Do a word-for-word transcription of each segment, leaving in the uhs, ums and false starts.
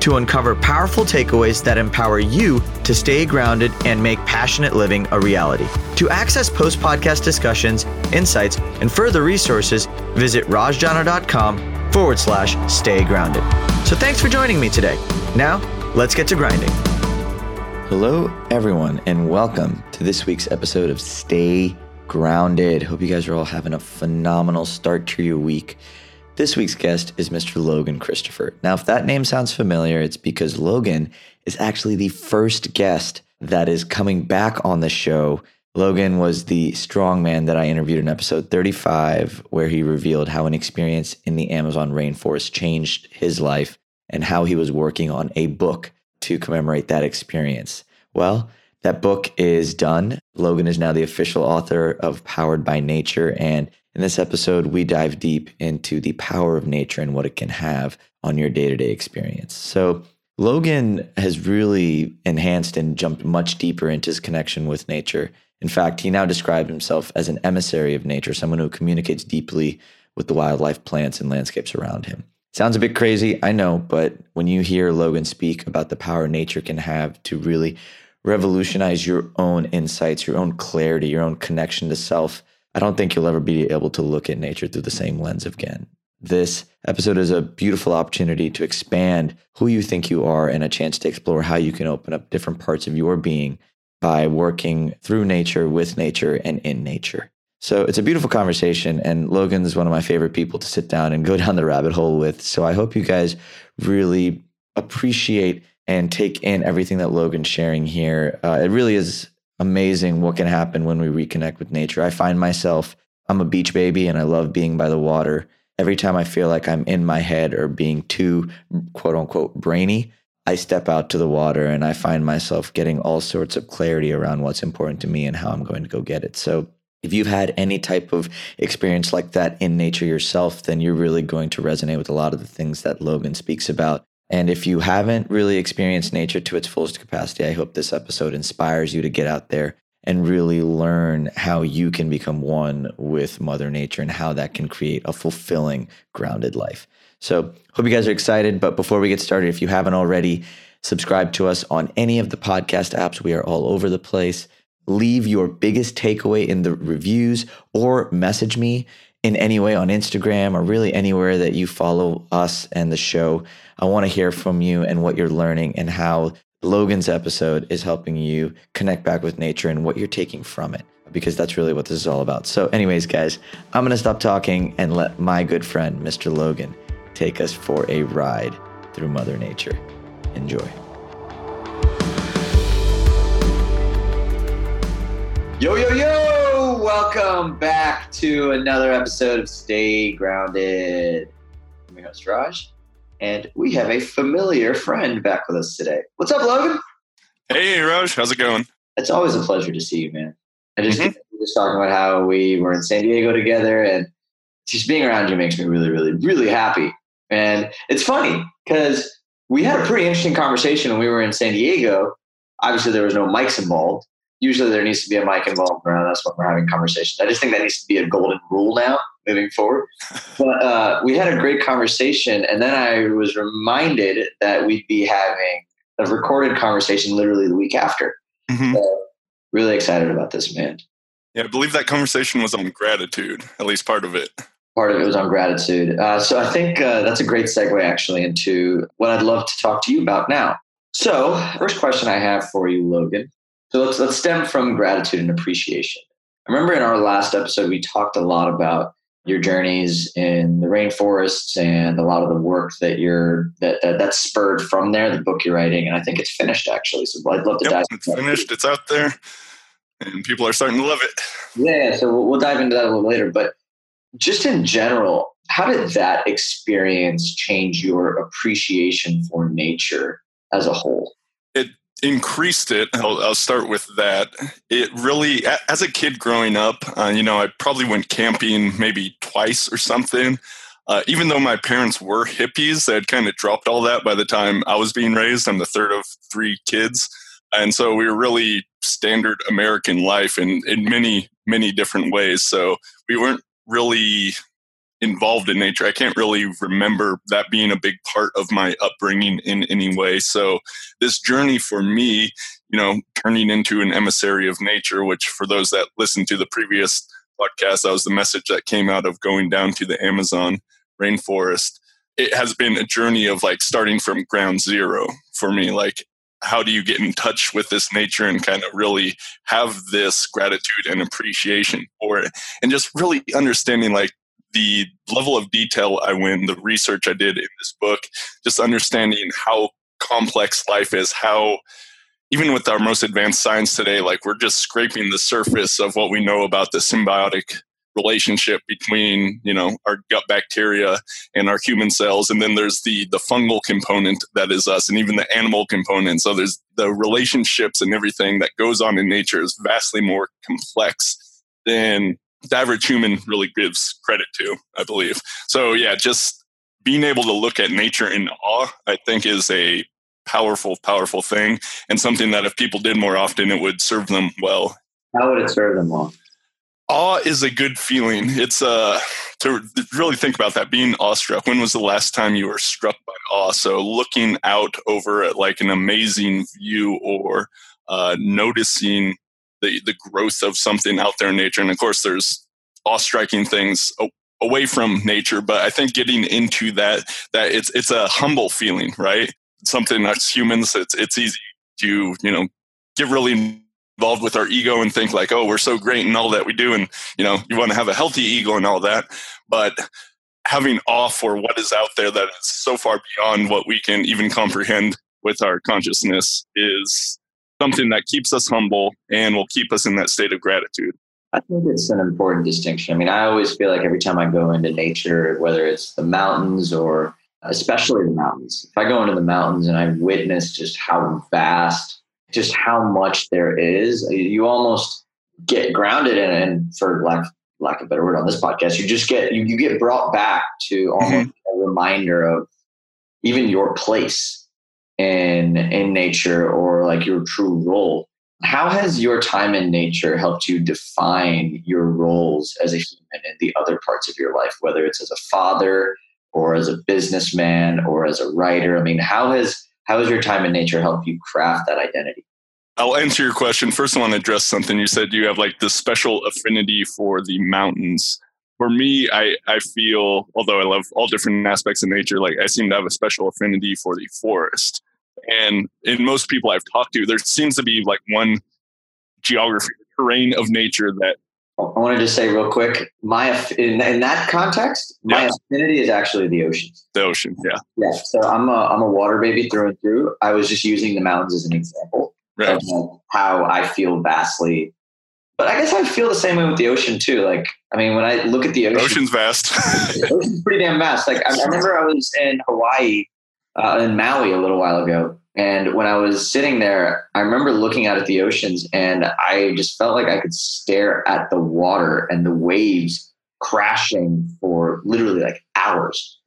to uncover powerful takeaways that empower you to stay grounded and make passionate living a reality. To access post-podcast discussions, insights, and further resources, visit rajjana.com forward slash stay grounded. So thanks for joining me today. Now, let's get to grinding. Hello, everyone, and welcome to this week's episode of Stay Grounded. Hope you guys are all having a phenomenal start to your week. This week's guest is Mister Logan Christopher. Now, if that name sounds familiar, it's because Logan is actually the first guest that is coming back on the show. Logan was the strongman that I interviewed in episode thirty-five, where he revealed how an experience in the Amazon rainforest changed his life and how he was working on a book to commemorate that experience. Well, that book is done. Logan is now the official author of Powered by Nature, and in this episode, we dive deep into the power of nature and what it can have on your day-to-day experience. So Logan has really enhanced and jumped much deeper into his connection with nature. In fact, he now describes himself as an emissary of nature, someone who communicates deeply with the wildlife, plants, and landscapes around him. Sounds a bit crazy, I know, but when you hear Logan speak about the power nature can have to really revolutionize your own insights, your own clarity, your own connection to self, I don't think you'll ever be able to look at nature through the same lens again. This episode is a beautiful opportunity to expand who you think you are and a chance to explore how you can open up different parts of your being by working through nature, with nature, and in nature. So it's a beautiful conversation, and Logan is one of my favorite people to sit down and go down the rabbit hole with. So I hope you guys really appreciate and take in everything that Logan's sharing here. Uh, it really is amazing what can happen when we reconnect with nature. I find myself, I'm a beach baby and I love being by the water. Every time I feel like I'm in my head or being too quote unquote brainy, I step out to the water and I find myself getting all sorts of clarity around what's important to me and how I'm going to go get it. So if you've had any type of experience like that in nature yourself, then you're really going to resonate with a lot of the things that Logan speaks about. And if you haven't really experienced nature to its fullest capacity, I hope this episode inspires you to get out there and really learn how you can become one with Mother Nature and how that can create a fulfilling, grounded life. So hope you guys are excited. But before we get started, if you haven't already, subscribe to us on any of the podcast apps. We are all over the place. Leave your biggest takeaway in the reviews or message me in any way on Instagram or really anywhere that you follow us and the show. I want to hear from you and what you're learning and how Logan's episode is helping you connect back with nature and what you're taking from it, because that's really what this is all about. So anyways, guys, I'm going to stop talking and let my good friend, Mister Logan, take us for a ride through Mother Nature. Enjoy. Yo, yo, yo! Welcome back to another episode of Stay Grounded. I'm your host, Raj, and we have a familiar friend back with us today. What's up, Logan? Hey, Raj. How's it going? It's always a pleasure to see you, man. I just, mm-hmm. we were just talking about how we were in San Diego together, and just being around you makes me really, really, really happy. And it's funny because we had a pretty interesting conversation when we were in San Diego. Obviously, there was no mics involved. Usually there needs to be a mic involved around us when we're having conversations. I just think that needs to be a golden rule now moving forward. But uh, we had a great conversation, and then I was reminded that we'd be having a recorded conversation literally the week after. Mm-hmm. So really excited about this, man. Yeah, I believe that conversation was on gratitude, at least part of it. Part of it was on gratitude. Uh, so I think uh, that's a great segue actually into what I'd love to talk to you about now. So first question I have for you, Logan. So let's let's stem from gratitude and appreciation. I remember in our last episode, we talked a lot about your journeys in the rainforests and a lot of the work that you're that that that's spurred from there, the book you're writing, and I think it's finished actually. So I'd love to yep, dive into that. It's finished, it's out there, and people are starting to love it. Yeah, so we'll, we'll dive into that a little later. But just in general, how did that experience change your appreciation for nature as a whole? It increased it. I'll, I'll start with that. It really, as a kid growing up, uh, you know, I probably went camping maybe twice or something. Uh, even though my parents were hippies, they had kind of dropped all that by the time I was being raised. I'm the third of three kids. And so we were really standard American life in, in many, many different ways. So we weren't really involved in nature. I can't really remember that being a big part of my upbringing in any way. So this journey for me, you know, turning into an emissary of nature, which for those that listened to the previous podcast, that was the message that came out of going down to the Amazon rainforest. It has been a journey of like starting from ground zero for me. Like, how do you get in touch with this nature and kind of really have this gratitude and appreciation for it? And just really understanding like the level of detail I went, the research I did in this book, just understanding how complex life is, how even with our most advanced science today, like we're just scraping the surface of what we know about the symbiotic relationship between, you know, our gut bacteria and our human cells. And then there's the the fungal component that is us, and even the animal component. So there's the relationships and everything that goes on in nature is vastly more complex than the average human really gives credit to, I believe. So yeah, just being able to look at nature in awe, I think is a powerful, powerful thing, and something that if people did more often, it would serve them well. How would it serve them well? Awe is a good feeling. It's uh, to really think about that, being awestruck. When was the last time you were struck by awe? So looking out over at like an amazing view or uh, noticing the, the growth of something out there in nature. And of course, there's awe-striking things away from nature, but I think getting into that, that it's it's a humble feeling, right? Something that's humans, it's it's easy to, you know, get really involved with our ego and think like, oh, we're so great and all that we do. And, you know, you want to have a healthy ego and all that. But having awe for what is out there that is so far beyond what we can even comprehend with our consciousness is something that keeps us humble and will keep us in that state of gratitude. I think it's an important distinction. I mean, I always feel like every time I go into nature, whether it's the mountains or especially the mountains, if I go into the mountains and I witness just how vast, just how much there is, you almost get grounded in it. And for lack, lack of a better word on this podcast, you just get, you, you get brought back to almost mm-hmm. a reminder of even your place in in nature, or like your true role. How has your time in nature helped you define your roles as a human in the other parts of your life, whether it's as a father or as a businessman or as a writer? I mean, how has how has your time in nature helped you craft that identity? I'll answer your question. First, I want to address something. You said you have like this special affinity for the mountains. For me, I, I feel, although I love all different aspects of nature, like I seem to have a special affinity for the forest. And in most people I've talked to, there seems to be like one geography, terrain of nature that... I wanted to say real quick, my in, in that context, my yeah. affinity is actually the oceans. The ocean, yeah. Yeah, so I'm a, I'm a water baby through and through. I was just using the mountains as an example right. of how I feel vastly. But I guess I feel the same way with the ocean too. Like, I mean, when I look at the ocean... The ocean's vast. The ocean's pretty damn vast. Like, I remember I was in Hawaii, uh, in Maui a little while ago. And when I was sitting there, I remember looking out at the oceans and I just felt like I could stare at the water and the waves crashing for literally like hours.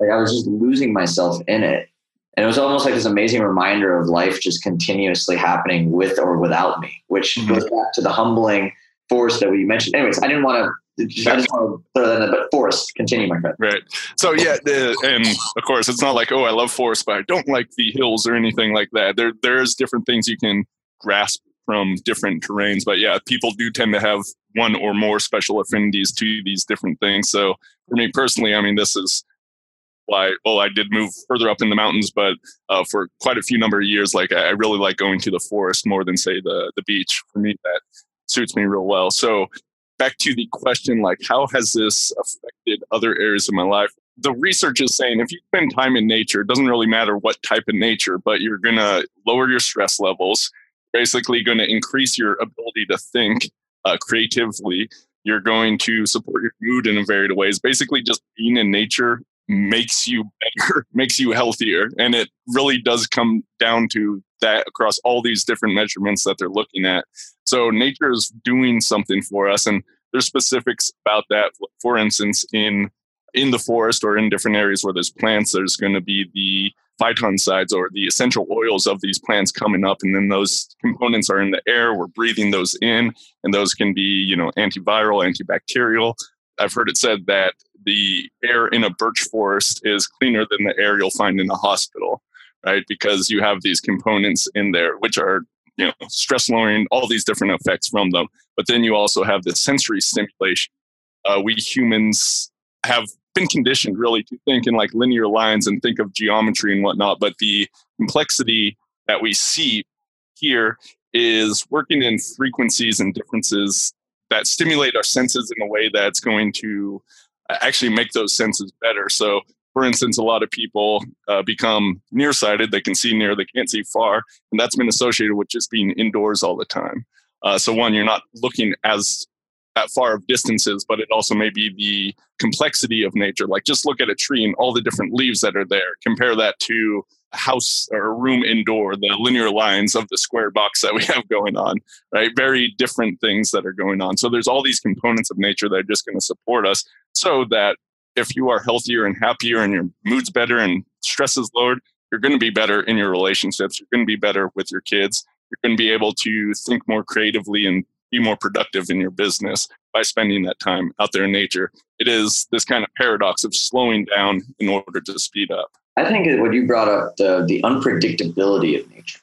Like I was just losing myself in it. And it was almost like this amazing reminder of life just continuously happening with or without me, which mm-hmm. goes back to the humbling force that we mentioned. Anyways, I didn't want to I just want to throw that in, but forest, continue, my friend. Right. So, yeah, uh, and of course, it's not like, oh, I love forest, but I don't like the hills or anything like that. There, there's different things you can grasp from different terrains. But, yeah, people do tend to have one or more special affinities to these different things. So, for me personally, I mean, this is why, well, I did move further up in the mountains, but uh, for quite a few number of years, like, I really like going to the forest more than, say, the the beach. For me, that suits me real well. So, back to the question, like, how has this affected other areas of my life? The research is saying if you spend time in nature, it doesn't really matter what type of nature, but you're going to lower your stress levels, basically going to increase your ability to think uh, creatively. You're going to support your mood in a varied ways. Basically, just being in nature makes you better, makes you healthier. And it really does come down to that across all these different measurements that they're looking at. So nature is doing something for us. And there's specifics about that. For instance, in in the forest or in different areas where there's plants, there's going to be the phytoncides or the essential oils of these plants coming up. And then those components are in the air. We're breathing those in, and those can be, you know, antiviral, antibacterial. I've heard it said that the air in a birch forest is cleaner than the air you'll find in a hospital, right? Because you have these components in there, which are, you know, stress lowering, all these different effects from them. But then you also have the sensory stimulation. Uh, we humans have been conditioned really to think in like linear lines and think of geometry and whatnot. But the complexity that we see here is working in frequencies and differences that stimulate our senses in a way that's going to actually make those senses better. So, for instance, a lot of people uh, become nearsighted. They can see near, they can't see far. And that's been associated with just being indoors all the time. Uh, so one, you're not looking as that far of distances, but it also may be the complexity of nature. Like just look at a tree and all the different leaves that are there. Compare that to a house or a room indoor, the linear lines of the square box that we have going on, right? Very different things that are going on. So there's all these components of nature that are just going to support us so that if you are healthier and happier and your mood's better and stress is lowered, you're going to be better in your relationships. You're going to be better with your kids. You're going to be able to think more creatively and be more productive in your business by spending that time out there in nature. It is this kind of paradox of slowing down in order to speed up. I think what you brought up, the, the unpredictability of nature.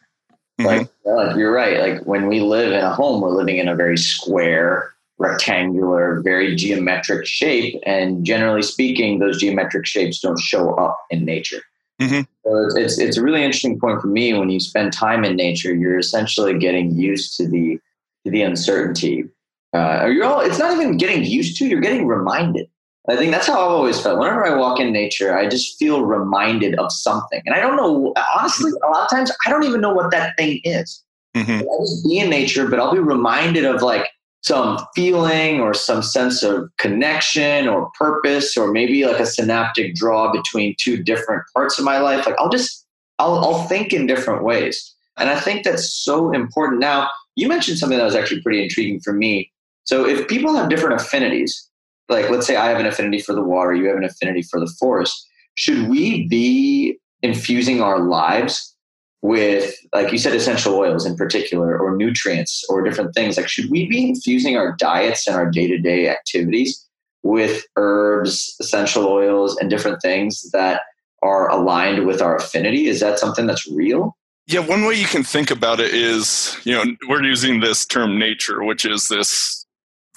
Like, mm-hmm. like you're right. Like when we live in a home, we're living in a very square, rectangular, very geometric shape. And generally speaking, those geometric shapes don't show up in nature. Mm-hmm. So it's, it's a really interesting point for me. When you spend time in nature, you're essentially getting used to the, to the uncertainty. Uh, you're all, it's not even getting used to, you're getting reminded. I think that's how I've always felt. Whenever I walk in nature, I just feel reminded of something. And I don't know, honestly, a lot of times, I don't even know what that thing is. Mm-hmm. I'll just be in nature, but I'll be reminded of like some feeling or some sense of connection or purpose, or maybe like a synaptic draw between two different parts of my life. Like I'll just, I'll, I'll think in different ways. And I think that's so important. Now, you mentioned something that was actually pretty intriguing for me. So if people have different affinities, like let's say I have an affinity for the water, you have an affinity for the forest, should we be infusing our lives with, like you said, essential oils in particular, or nutrients or different things? Like, should we be infusing our diets and our day-to-day activities with herbs, essential oils, and different things that are aligned with our affinity? Is that something that's real? Yeah, one way you can think about it is, you know, we're using this term nature, which is this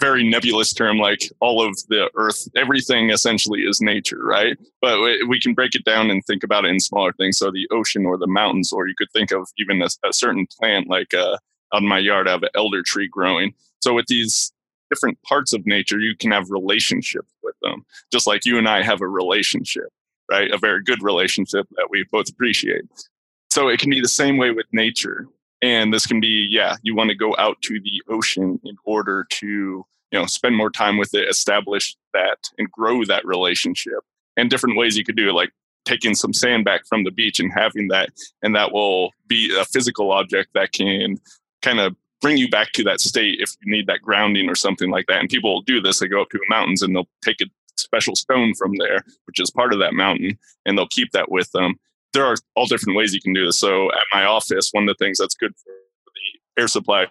very nebulous term, like all of the earth, everything essentially is nature, right? But we can break it down and think about it in smaller things. So the ocean or the mountains, or you could think of even a, a certain plant, like uh, out in my yard, I have an elder tree growing. So with these different parts of nature, you can have relationships with them, just like you and I have a relationship, right? A very good relationship that we both appreciate. So it can be the same way with nature. And this can be, yeah, you want to go out to the ocean in order to, you know, spend more time with it, establish that and grow that relationship. And different ways you could do it, like taking some sand back from the beach and having that. And that will be a physical object that can kind of bring you back to that state if you need that grounding or something like that. And people will do this. They go up to the mountains and they'll take a special stone from there, which is part of that mountain, and they'll keep that with them. There are all different ways you can do this. So at my office, one of the things that's good for the air supply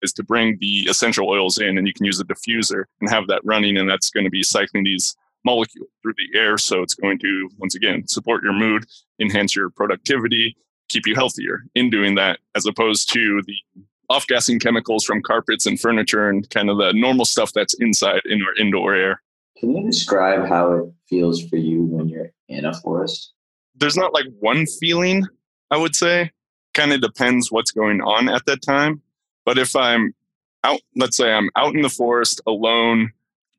is to bring the essential oils in, and you can use a diffuser and have that running. And that's going to be cycling these molecules through the air. So it's going to, once again, support your mood, enhance your productivity, keep you healthier in doing that, as opposed to the off-gassing chemicals from carpets and furniture and kind of the normal stuff that's inside in our indoor air. Can you describe how it feels for you when you're in a forest? There's not like one feeling, I would say. Kind of depends what's going on at that time. But if I'm out, let's say I'm out in the forest alone,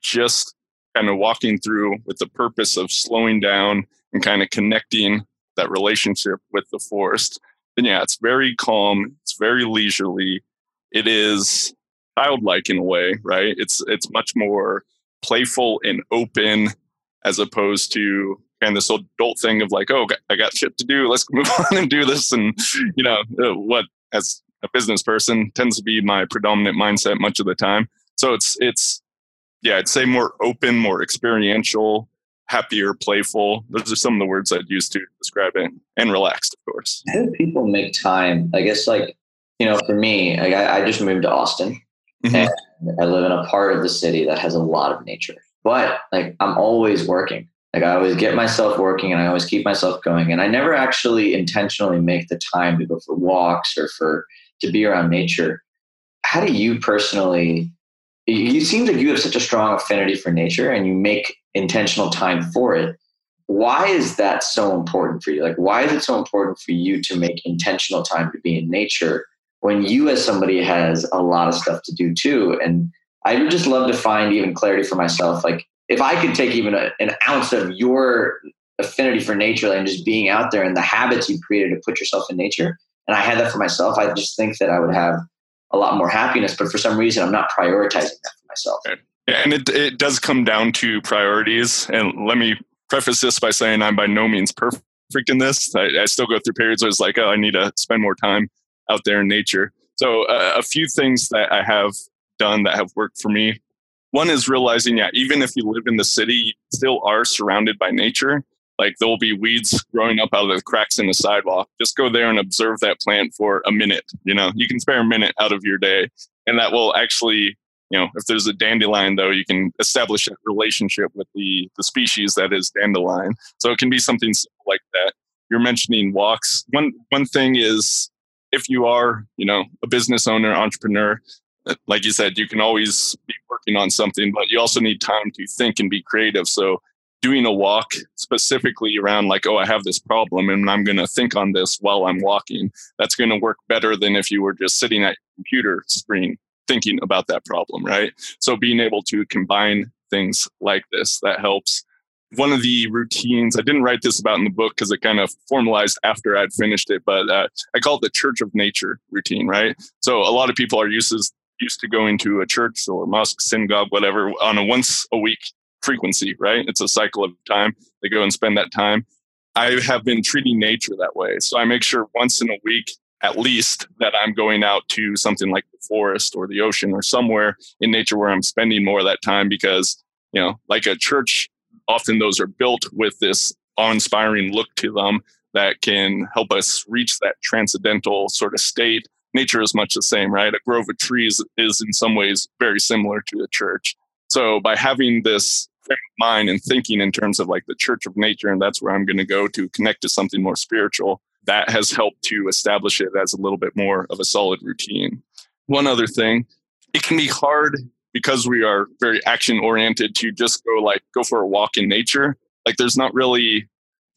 just kind of walking through with the purpose of slowing down and kind of connecting that relationship with the forest, then yeah, it's very calm. It's very leisurely. It is childlike in a way, right? It's, it's much more playful and open as opposed to and this adult thing of like, oh, I got shit to do. Let's move on and do this. And, you know, what as a business person tends to be my predominant mindset much of the time. So it's, it's, yeah, I'd say more open, more experiential, happier, playful. Those are some of the words I'd use to describe it, and relaxed, of course. How do people make time? I guess like, you know, for me, like I, I just moved to Austin, mm-hmm. and I live in a part of the city that has a lot of nature, but like I'm always working. Like I always get myself working and I always keep myself going. And I never actually intentionally make the time to go for walks or for, to be around nature. How do you personally, you seem like you have such a strong affinity for nature and you make intentional time for it. Why is that so important for you? Like, why is it so important for you to make intentional time to be in nature when you as somebody has a lot of stuff to do too? And I would just love to find even clarity for myself. Like if I could take even a, an ounce of your affinity for nature and just being out there and the habits you've created to put yourself in nature, and I had that for myself, I just think that I would have a lot more happiness, but for some reason I'm not prioritizing that for myself. Right. And it it does come down to priorities. And let me preface this by saying I'm by no means perfect in this. I, I still go through periods where it's like, oh, I need to spend more time out there in nature. So uh, a few things that I have done that have worked for me. One is realizing, yeah, even if you live in the city, you still are surrounded by nature. Like there'll be weeds growing up out of the cracks in the sidewalk. Just go there and observe that plant for a minute. You know, you can spare a minute out of your day. And that will actually, you know, if there's a dandelion though, you can establish a relationship with the, the species that is dandelion. So it can be something like that. You're mentioning walks. One, one thing is if you are, you know, a business owner, entrepreneur, like you said, you can always be working on something, but you also need time to think and be creative. So doing a walk specifically around like, oh, I have this problem and I'm going to think on this while I'm walking. That's going to work better than if you were just sitting at your computer screen thinking about that problem, right? So being able to combine things like this, that helps. One of the routines, I didn't write this about in the book because it kind of formalized after I'd finished it, but uh, I call it the Church of Nature routine, right? So a lot of people are used to, used to going to a church or mosque, synagogue, whatever, on a once a week frequency, right? It's a cycle of time. They go and spend that time. I have been treating nature that way. So I make sure once in a week, at least, that I'm going out to something like the forest or the ocean or somewhere in nature where I'm spending more of that time because, you know, like a church, often those are built with this awe-inspiring look to them that can help us reach that transcendental sort of state. Nature is much the same, right? A grove of trees is in some ways very similar to a church. So by having this frame of mind and thinking in terms of like the Church of Nature, and that's where I'm going to go to connect to something more spiritual, that has helped to establish it as a little bit more of a solid routine. One other thing, it can be hard because we are very action oriented to just go like, go for a walk in nature. Like there's not really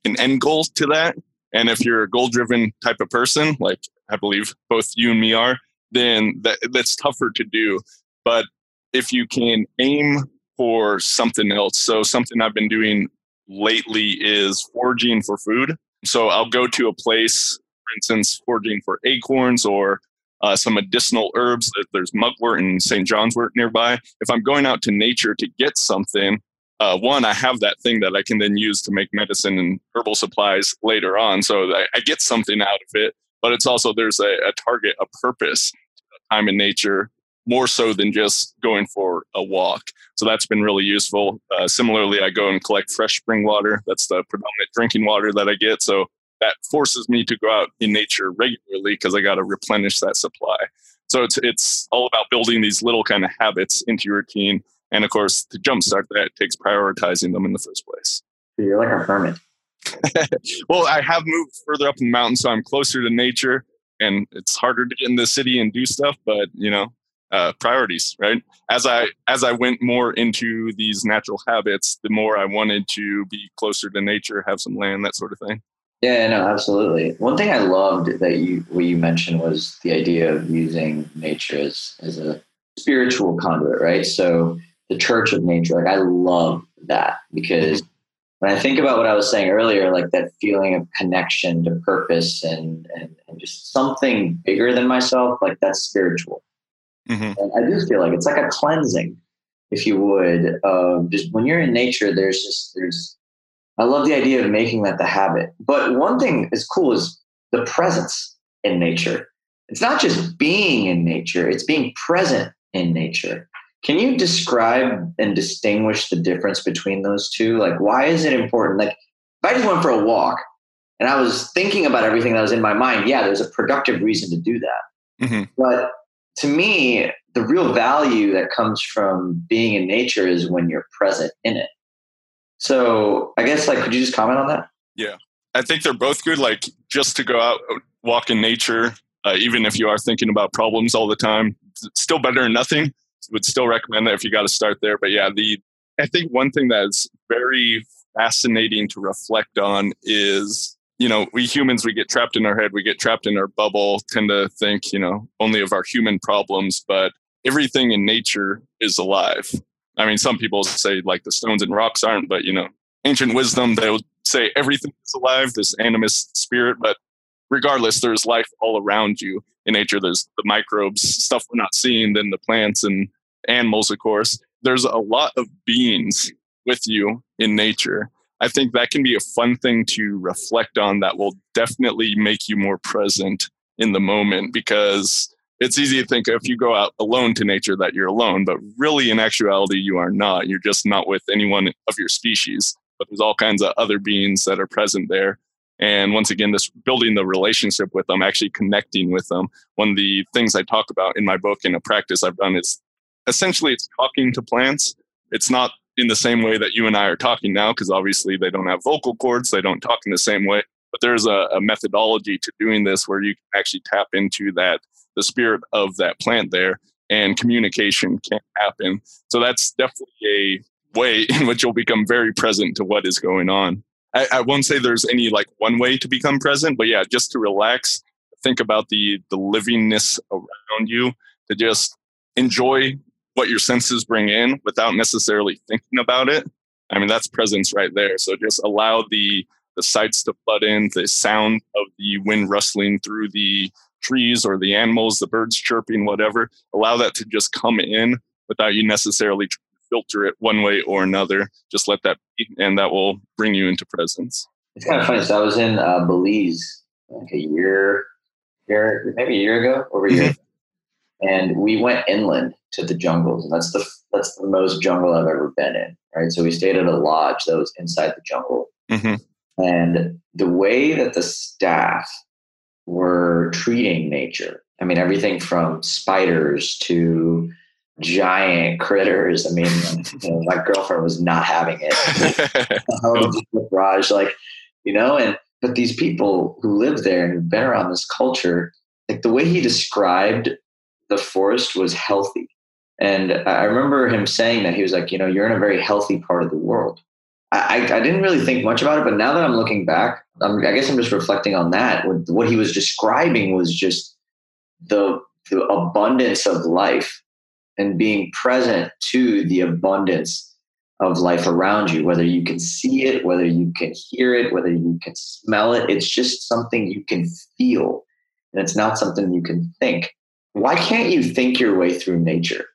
an end goal to that. And if you're a goal-driven type of person, like I believe both you and me are, then that, that's tougher to do. But if you can aim for something else, so something I've been doing lately is foraging for food. So I'll go to a place, for instance, foraging for acorns or uh, some medicinal herbs. There's mugwort and Saint John's wort nearby. If I'm going out to nature to get something, Uh, one, I have that thing that I can then use to make medicine and herbal supplies later on. So I, I get something out of it, but it's also, there's a, a target, a purpose to the time in nature, more so than just going for a walk. So that's been really useful. Uh, similarly, I go and collect fresh spring water. That's the predominant drinking water that I get. So that forces me to go out in nature regularly because I got to replenish that supply. So it's it's all about building these little kind of habits into your routine. And of course, to jumpstart that takes prioritizing them in the first place. You're like a hermit. Well, I have moved further up in the mountains, so I'm closer to nature, and it's harder to get in the city and do stuff. But you know, uh, priorities, right? As I as I went more into these natural habits, the more I wanted to be closer to nature, have some land, that sort of thing. Yeah, no, absolutely. One thing I loved that you what you mentioned was the idea of using nature as as a spiritual conduit, right? So the Church of Nature, like I love that because when I think about what I was saying earlier, like that feeling of connection to purpose and and, and just something bigger than myself, like that's spiritual. Mm-hmm. And I do feel like it's like a cleansing, if you would, of just when you're in nature, there's just, there's I love the idea of making that the habit. But one thing is cool is the presence in nature. It's not just being in nature, it's being present in nature. Can you describe and distinguish the difference between those two? Like, why is it important? Like, if I just went for a walk and I was thinking about everything that was in my mind, yeah, there's a productive reason to do that. Mm-hmm. But to me, the real value that comes from being in nature is when you're present in it. So I guess, like, could you just comment on that? Yeah, I think they're both good. Like, just to go out, walk in nature, uh, even if you are thinking about problems all the time, still better than nothing. Would still recommend that if you got to start there. But yeah, the I think one thing that's very fascinating to reflect on is, you know, we humans, we get trapped in our head, we get trapped in our bubble, tend to think, you know, only of our human problems, but everything in nature is alive. I mean, some people say like the stones and rocks aren't, but, you know, ancient wisdom, they'll say everything is alive, this animist spirit, but regardless, there's life all around you in nature. There's the microbes, stuff we're not seeing, then the plants and animals, of course. There's a lot of beings with you in nature. I think that can be a fun thing to reflect on that will definitely make you more present in the moment, because it's easy to think if you go out alone to nature that you're alone, but really in actuality, you are not. You're just not with anyone of your species, but there's all kinds of other beings that are present there. And once again, this building the relationship with them, actually connecting with them. One of the things I talk about in my book and a practice I've done is essentially it's talking to plants. It's not in the same way that you and I are talking now, because obviously they don't have vocal cords. They don't talk in the same way. But there's a, a methodology to doing this where you can actually tap into that, the spirit of that plant there, and communication can happen. So that's definitely a way in which you'll become very present to what is going on. I, I won't say there's any like one way to become present, but yeah, just to relax, think about the, the livingness around you, to just enjoy what your senses bring in without necessarily thinking about it. I mean, that's presence right there. So just allow the, the sights to flood in, the sound of the wind rustling through the trees or the animals, the birds chirping, whatever. Allow that to just come in without you necessarily trying filter it one way or another. Just let that be, and that will bring you into presence. It's kind of funny. So I was in uh, Belize like a year, year, maybe a year ago, over a year ago, and we went inland to the jungles. And that's the that's the most jungle I've ever been in. Right. So we stayed at a lodge that was inside the jungle, mm-hmm. and the way that the staff were treating nature. I mean, everything from spiders to giant critters. I mean, you know, my girlfriend was not having it. um, Raj, like, you know, and but these people who live there and who've been around this culture, like the way he described the forest was healthy. And I remember him saying that he was like, you know, you're in a very healthy part of the world. I, I, I didn't really think much about it, but now that I'm looking back, I'm, I guess I'm just reflecting on that. What he was describing was just the, the abundance of life. And being present to the abundance of life around you, whether you can see it, whether you can hear it, whether you can smell it, it's just something you can feel. And it's not something you can think. Why can't you think your way through nature?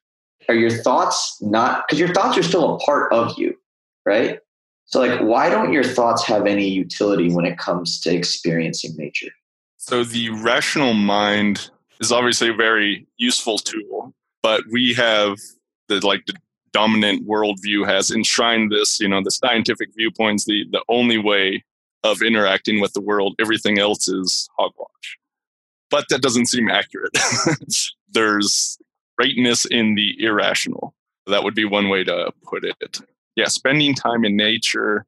Are your thoughts not, because your thoughts are still a part of you, right? So like, why don't your thoughts have any utility when it comes to experiencing nature? So the rational mind is obviously a very useful tool. But we have the like the dominant worldview has enshrined this, you know, the scientific viewpoints, the, the only way of interacting with the world. Everything else is hogwash. But that doesn't seem accurate. There's greatness in the irrational. That would be one way to put it. Yeah, spending time in nature,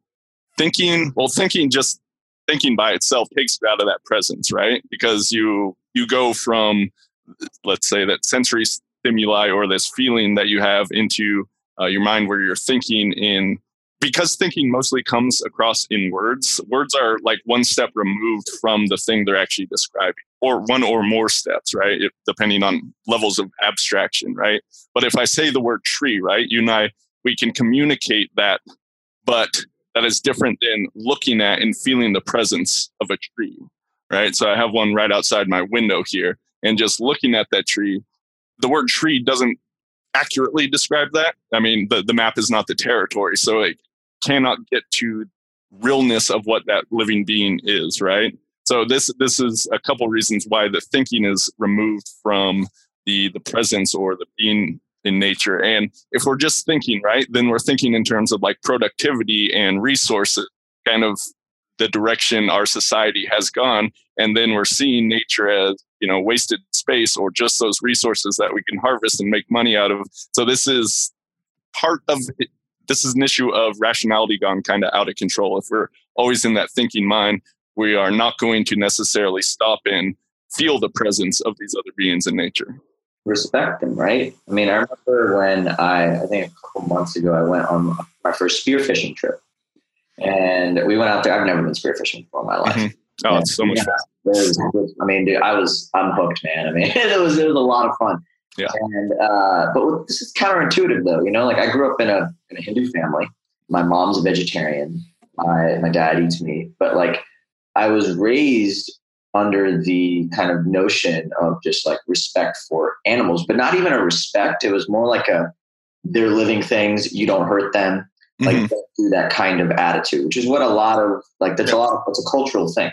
thinking, well, thinking just thinking by itself takes you out of that presence, right? Because you you go from, let's say, that sensory stimuli or this feeling that you have into uh, your mind where you're thinking in, because thinking mostly comes across in words. Words are like one step removed from the thing they're actually describing, or one or more steps, right? If, depending on levels of abstraction, right? But if I say the word tree, right? You and I, we can communicate that, but that is different than looking at and feeling the presence of a tree, right? So I have one right outside my window here, and just looking at that tree, the word tree doesn't accurately describe that. I mean, the, the map is not the territory, so it cannot get to realness of what that living being is, right? So this this is a couple reasons why the thinking is removed from the the presence or the being in nature. And if we're just thinking, right, then we're thinking in terms of like productivity and resources, kind of the direction our society has gone. And then we're seeing nature as, you know, wasted space or just those resources that we can harvest and make money out of. So this is part of it. This is an issue of rationality gone kind of out of control. If we're always in that thinking mind, we are not going to necessarily stop and feel the presence of these other beings in nature. Respect them, right? I mean, I remember when I, I think a couple months ago, I went on my first spearfishing trip. And we went out there. I've never been spearfishing before in my life. Mm-hmm. Oh, and, it's so much yeah, fun. It was, I mean, dude, I was, I'm hooked, man. I mean, it was, it was a lot of fun. Yeah. And, uh, but this is counterintuitive though, you know, like I grew up in a, in a Hindu family. My mom's a vegetarian. My, my dad eats meat, but like I was raised under the kind of notion of just like respect for animals, but not even a respect. It was more like a, they're living things. You don't hurt them. Like mm-hmm. do that kind of attitude, which is what a lot of like, that's yeah. a lot of, it's a cultural thing.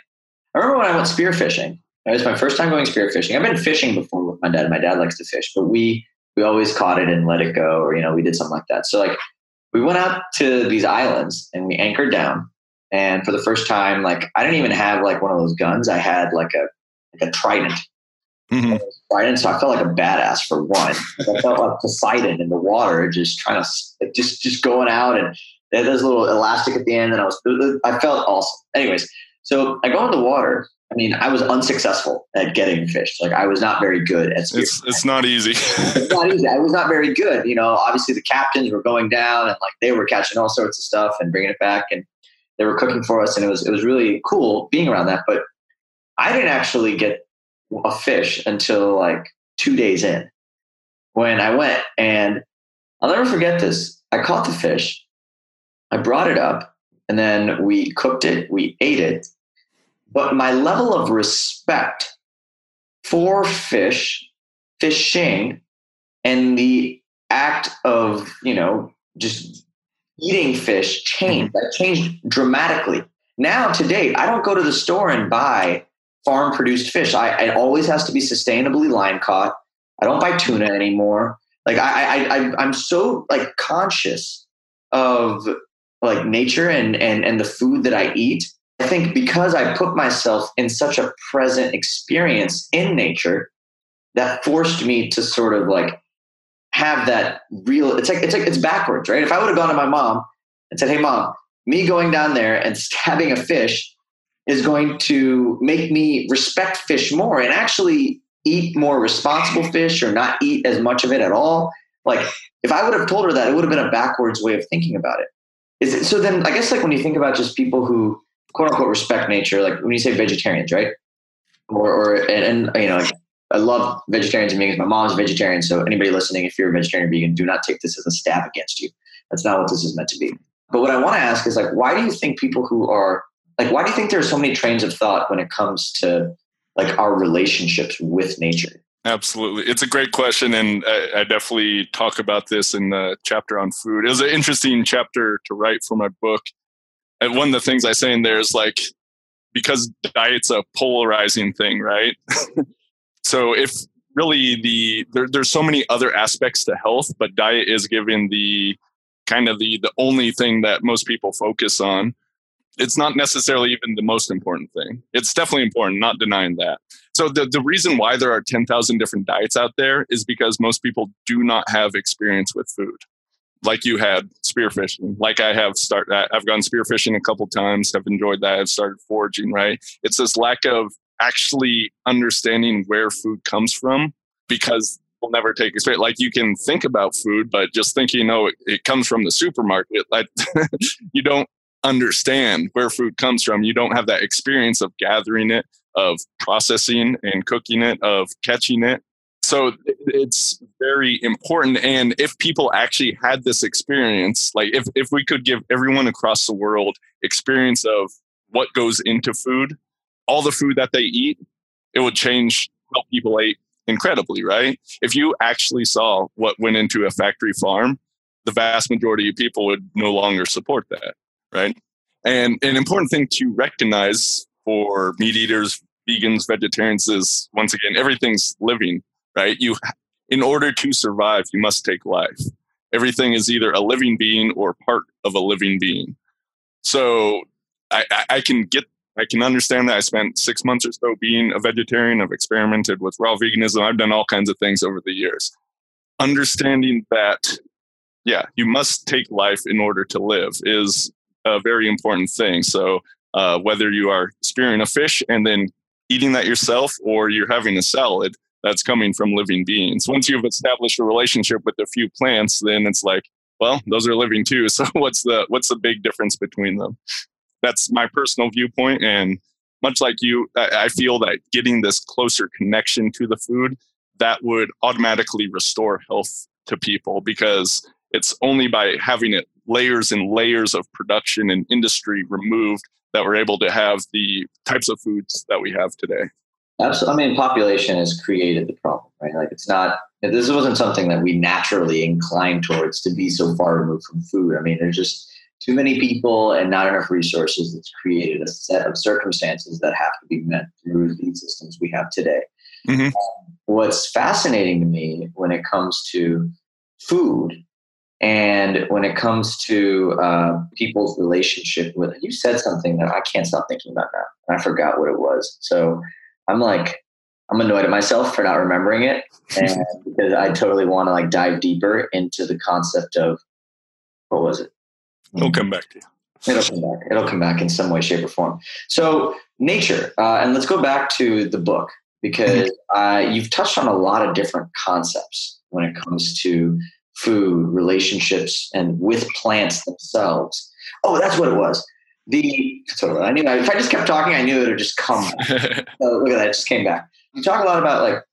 I remember when I went spearfishing. It was my first time going spearfishing. I've been fishing before with my dad. My dad likes to fish, but we, we always caught it and let it go. Or, you know, we did something like that. So like we went out to these islands and we anchored down. And for the first time, like I didn't even have like one of those guns. I had like a, like a trident. Mm-hmm. Trident. So I felt like a badass for one. I felt like Poseidon in the water, just trying to like, just, just going out, and they had this little elastic at the end. And I was, I felt awesome. Anyways. So I go in the water. I mean, I was unsuccessful at getting fish. Like I was not very good at spearfishing. It's, it's not easy. It's not easy. I was not very good. You know, obviously the captains were going down and like they were catching all sorts of stuff and bringing it back, and they were cooking for us. And it was, it was really cool being around that. But I didn't actually get a fish until like two days in when I went, and I'll never forget this. I caught the fish. I brought it up, and then we cooked it. We ate it. But my level of respect for fish, fishing, and the act of, you know, just eating fish changed. That changed dramatically. Now, to date, I don't go to the store and buy farm-produced fish. I, it always has to be sustainably line caught. I don't buy tuna anymore. Like I, I, I I'm so like conscious of like nature and and and the food that I eat. I think because I put myself in such a present experience in nature, that forced me to sort of like have that real, it's like, it's like, it's backwards, right? If I would have gone to my mom and said, "Hey mom, me going down there and stabbing a fish is going to make me respect fish more and actually eat more responsible fish or not eat as much of it at all." Like if I would have told her that, it would have been a backwards way of thinking about it. Is it, so then I guess like when you think about just people who quote unquote respect nature, like when you say vegetarians, right? Or, or and, and you know, like I love vegetarians and vegans. My mom's a vegetarian. So anybody listening, if you're a vegetarian or vegan, do not take this as a stab against you. That's not what this is meant to be. But what I want to ask is like, why do you think people who are like, why do you think there are so many trains of thought when it comes to like our relationships with nature? Absolutely. It's a great question. And I, I definitely talk about this in the chapter on food. It was an interesting chapter to write for my book. And one of the things I say in there is like, because diet's a polarizing thing, right? So if really the, there, there's so many other aspects to health, but diet is given the kind of the, the only thing that most people focus on. It's not necessarily even the most important thing. It's definitely important, not denying that. So the, the reason why there are ten thousand different diets out there is because most people do not have experience with food. Like you had spearfishing, like I have start. I've gone spearfishing a couple times. I've enjoyed that. I've started foraging, right? It's this lack of actually understanding where food comes from, because we'll never take experience. Like you can think about food, but just thinking, oh, it, it comes from the supermarket. Like you don't understand where food comes from. You don't have that experience of gathering it, of processing and cooking it, of catching it. So it's very important. And if people actually had this experience, like if, if we could give everyone across the world experience of what goes into food, all the food that they eat, it would change how people ate incredibly, right? If you actually saw what went into a factory farm, the vast majority of people would no longer support that, right? And an important thing to recognize for meat eaters, vegans, vegetarians is, once again, everything's living, right? You, in order to survive, you must take life. Everything is either a living being or part of a living being. So I, I, I can get, I can understand that. I spent six months or so being a vegetarian. I've experimented with raw veganism. I've done all kinds of things over the years. Understanding that, yeah, you must take life in order to live is a very important thing. So uh, whether you are spearing a fish and then eating that yourself, or you're having a salad, that's coming from living beings. Once you've established a relationship with a few plants, then it's like, well, those are living too. So what's the what's the big difference between them? That's my personal viewpoint. And much like you, I feel that getting this closer connection to the food, that would automatically restore health to people, because it's only by having it layers and layers of production and industry removed that we're able to have the types of foods that we have today. Absolutely. I mean, population has created the problem, right? Like it's not, this wasn't something that we naturally incline towards to be so far removed from food. I mean, there's just too many people and not enough resources. It's created a set of circumstances that have to be met through the systems we have today. Mm-hmm. Um, what's fascinating to me when it comes to food and when it comes to uh, people's relationship with it, you said something that I can't stop thinking about now, and I forgot what it was. So I'm like, I'm annoyed at myself for not remembering it, and because I totally want to like dive deeper into the concept of, what was it? It'll come back to you. It'll come back. It'll come back in some way, shape, or form. So nature, uh, and let's go back to the book, because uh, you've touched on a lot of different concepts when it comes to food, relationships, and with plants themselves. Oh, that's what it was. The so I knew if I just kept talking, I knew it would just come back. So look at that, it just came back. You talk a lot about like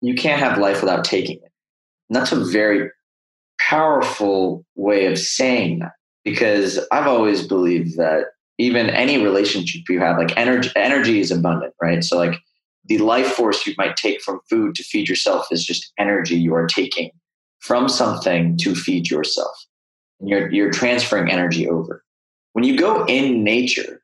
you can't have life without taking it. And that's a very powerful way of saying that, because I've always believed that even any relationship you have, like energy, energy is abundant, right? So like the life force you might take from food to feed yourself is just energy you are taking from something to feed yourself. And you're you're transferring energy over. When you go in nature,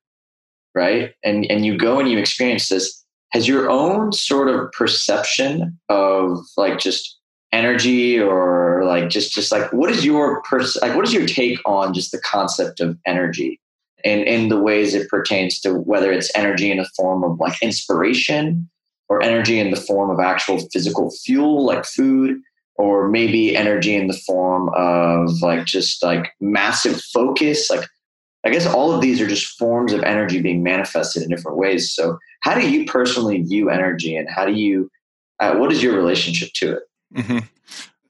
right, and, and you go and you experience this, has your own sort of perception of like just energy or like just, just like what is your pers- like what is your take on just the concept of energy and in the ways it pertains to whether it's energy in the form of like inspiration or energy in the form of actual physical fuel like food, or maybe energy in the form of like just like massive focus, like I guess all of these are just forms of energy being manifested in different ways. So how do you personally view energy, and how do you, uh, what is your relationship to it? Mm-hmm.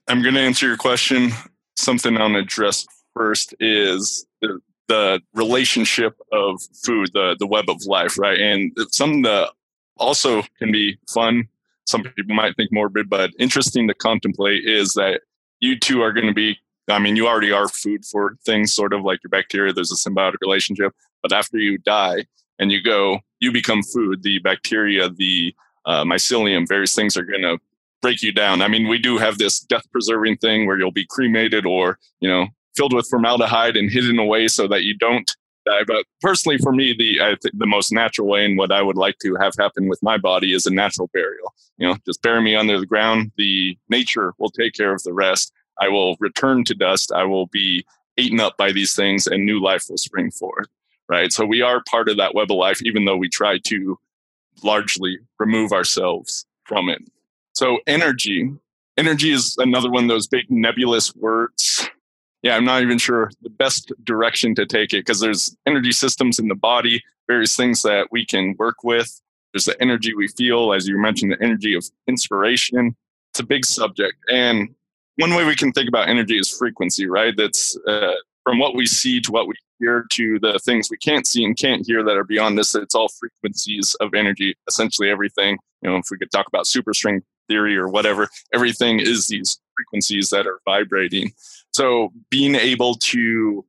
I'm going to answer your question. Something I'll address first is the, the relationship of food, the, the web of life, right? And something that also can be fun, some people might think morbid, but interesting to contemplate is that you two are going to be, I mean, you already are food for things, sort of like your bacteria. There's a symbiotic relationship. But after you die and you go, you become food. The bacteria, the uh, mycelium, various things are going to break you down. I mean, we do have this death-preserving thing where you'll be cremated or, you know, filled with formaldehyde and hidden away so that you don't die. But personally, for me, the I th- the most natural way and what I would like to have happen with my body is a natural burial. You know, just bury me under the ground. The nature will take care of the rest. I will return to dust. I will be eaten up by these things and new life will spring forth, right? So we are part of that web of life, even though we try to largely remove ourselves from it. So energy, energy is another one of those big nebulous words. Yeah, I'm not even sure the best direction to take it, because there's energy systems in the body, various things that we can work with. There's the energy we feel, as you mentioned, the energy of inspiration. It's a big subject. And one way we can think about energy is frequency, right? That's uh, from what we see to what we hear to the things we can't see and can't hear that are beyond this. It's all frequencies of energy, essentially everything. You know, if we could talk about superstring theory or whatever, everything is these frequencies that are vibrating. So being able to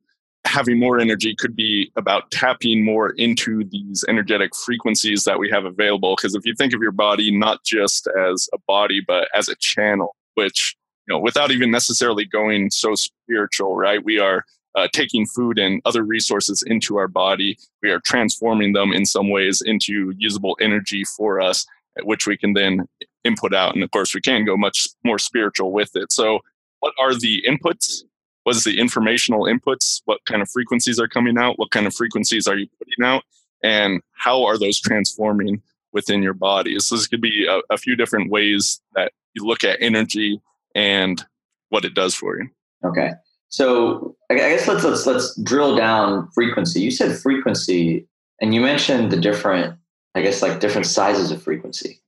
having more energy could be about tapping more into these energetic frequencies that we have available. Because if you think of your body, not just as a body, but as a channel, which, you know, without even necessarily going so spiritual, right? We are uh, taking food and other resources into our body. We are transforming them in some ways into usable energy for us, which we can then input out. And of course, we can go much more spiritual with it. So what are the inputs? What is the informational inputs? What kind of frequencies are coming out? What kind of frequencies are you putting out? And how are those transforming within your body? So this could be a, a few different ways that you look at energy and what it does for you. Okay. So I guess let's let's let's drill down frequency. You said frequency, and you mentioned the different, I guess, like different sizes of frequency.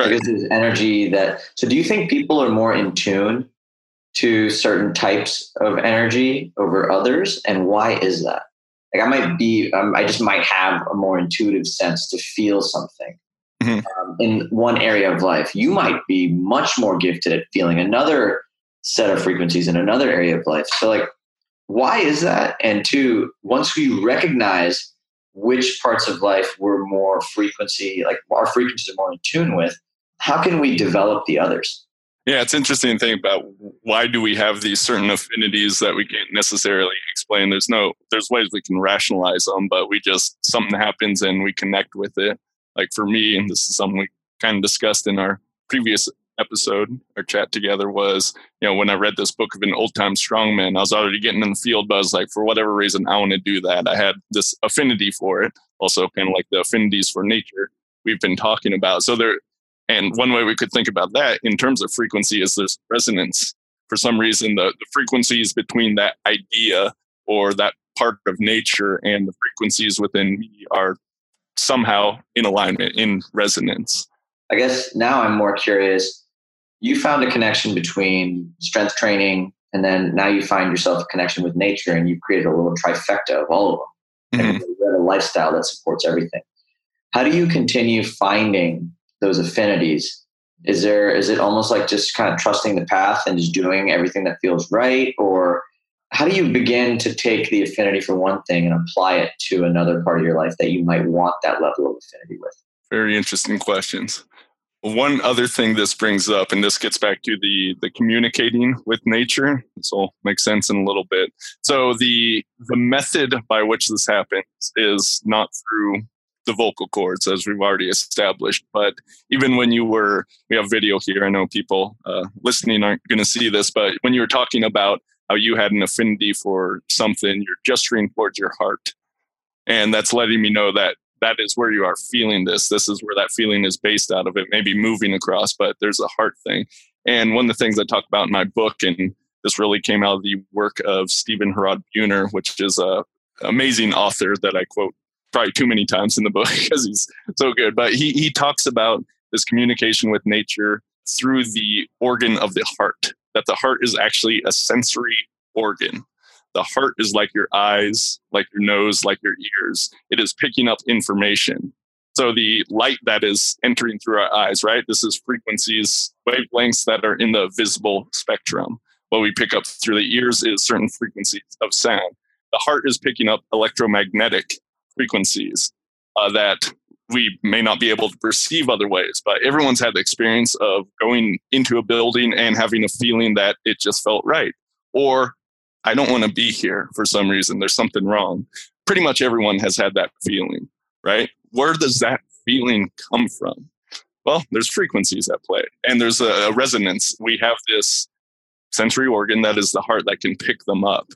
Right. Because there's energy that, so do you think people are more in tune to certain types of energy over others? And why is that? Like I might be, um, I just might have a more intuitive sense to feel something mm-hmm. um, in one area of life. You might be much more gifted at feeling another set of frequencies in another area of life. So like, why is that? And two, once we recognize which parts of life we're more frequency, like our frequencies are more in tune with, how can we develop the others? Yeah, it's interesting to think about why do we have these certain affinities that we can't necessarily explain. There's no, there's ways we can rationalize them, but we just, something happens and we connect with it. Like for me, and this is something we kind of discussed in our previous episode, our chat together was, you know, when I read this book of an old time strongman, I was already getting in the field, but I was like, for whatever reason, I want to do that. I had this affinity for it. Also kind of like the affinities for nature we've been talking about. So there, and one way we could think about that in terms of frequency is there's resonance. For some reason, the, the frequencies between that idea or that part of nature and the frequencies within me are somehow in alignment, in resonance. I guess now I'm more curious. You found a connection between strength training, and then now you find yourself a connection with nature, and you've created a little trifecta of all of them. Mm-hmm. And you've got a lifestyle that supports everything. How do you continue finding those affinities? Is there, is it almost like just kind of trusting the path and just doing everything that feels right? Or how do you begin to take the affinity for one thing and apply it to another part of your life that you might want that level of affinity with? Very interesting questions. One other thing this brings up, and this gets back to the, the communicating with nature. This will make sense in a little bit. So the, the method by which this happens is not through the vocal cords, as we've already established. But even when you were, we have video here. I know people uh, listening aren't going to see this, but when you were talking about how you had an affinity for something, you're gesturing towards your heart. And that's letting me know that that is where you are feeling this. This is where that feeling is based out of. It may be moving across, but there's a heart thing. And one of the things I talk about in my book, and this really came out of the work of Stephen Harrod Buhner, which is an amazing author that I quote probably too many times in the book because he's so good. But he he talks about this communication with nature through the organ of the heart, that the heart is actually a sensory organ. The heart is like your eyes, like your nose, like your ears. It is picking up information. So the light that is entering through our eyes, right? This is frequencies, wavelengths that are in the visible spectrum. What we pick up through the ears is certain frequencies of sound. The heart is picking up electromagnetic frequencies uh, that we may not be able to perceive other ways, but everyone's had the experience of going into a building and having a feeling that it just felt right. Or I don't want to be here for some reason. There's something wrong. Pretty much everyone has had that feeling, right? Where does that feeling come from? Well, there's frequencies at play and there's a, a resonance. We have this sensory organ that is the heart that can pick them up,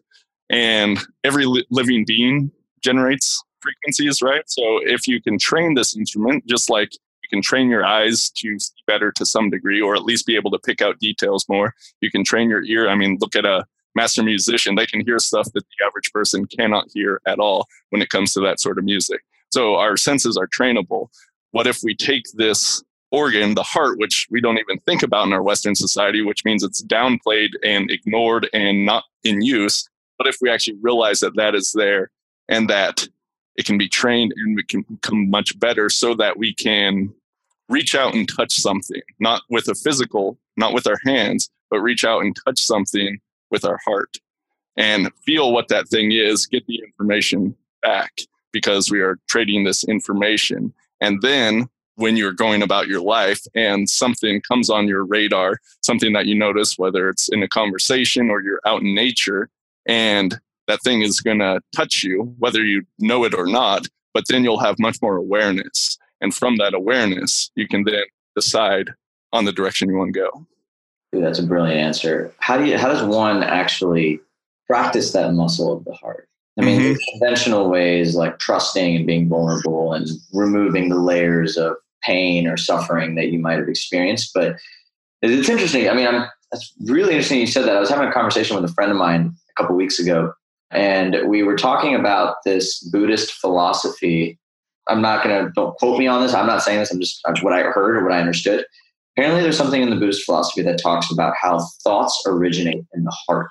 and every li- living being generates frequencies, right? So if you can train this instrument, just like you can train your eyes to see better to some degree, or at least be able to pick out details more, you can train your ear. I mean, look at a master musician. They can hear stuff that the average person cannot hear at all when it comes to that sort of music. So our senses are trainable. What if we take this organ, the heart, which we don't even think about in our Western society, which means it's downplayed and ignored and not in use. But if we actually realize that that is there and that it can be trained and we can become much better so that we can reach out and touch something, not with a physical, not with our hands, but reach out and touch something with our heart and feel what that thing is, get the information back because we are trading this information. And then when you're going about your life and something comes on your radar, something that you notice, whether it's in a conversation or you're out in nature, and that thing is going to touch you, whether you know it or not, but then you'll have much more awareness. And from that awareness, you can then decide on the direction you want to go. Dude, that's a brilliant answer. How do you, how does one actually practice that muscle of the heart? I mean, mm-hmm. conventional ways like trusting and being vulnerable and removing the layers of pain or suffering that you might have experienced. But it's interesting. I mean, I'm, that's really interesting you said that. I was having a conversation with a friend of mine a couple of weeks ago, and we were talking about this Buddhist philosophy. I'm not going to, don't quote me on this. I'm not saying this. I'm just what I heard or what I understood. Apparently, there's something in the Buddhist philosophy that talks about how thoughts originate in the heart.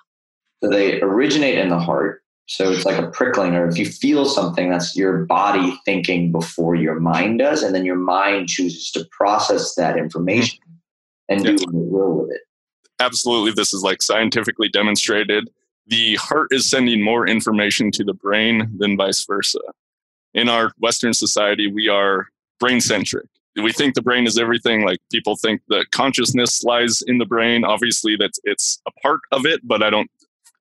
So they originate in the heart. So it's like a prickling, or if you feel something, that's your body thinking before your mind does. And then your mind chooses to process that information and yeah. do what it will with it. Absolutely. This is like scientifically demonstrated. The heart is sending more information to the brain than vice versa. In our Western society, we are brain-centric. We think the brain is everything. Like people think that consciousness lies in the brain. Obviously, that's it's a part of it, but I don't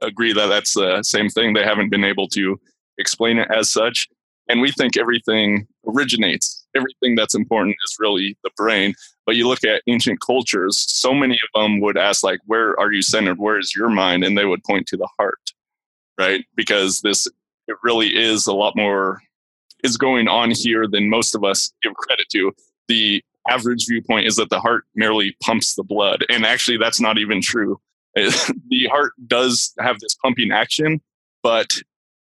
agree that that's the same thing. They haven't been able to explain it as such. And we think everything originates. Everything that's important is really the brain. But you look at ancient cultures, so many of them would ask, like, where are you centered? Where is your mind? And they would point to the heart, right? Because this, it really is a lot more is going on here than most of us give credit to. The average viewpoint is that the heart merely pumps the blood. And actually, that's not even true. The heart does have this pumping action, but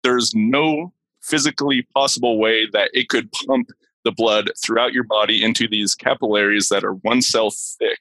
there's no physically possible way that it could pump the blood throughout your body into these capillaries that are one cell thick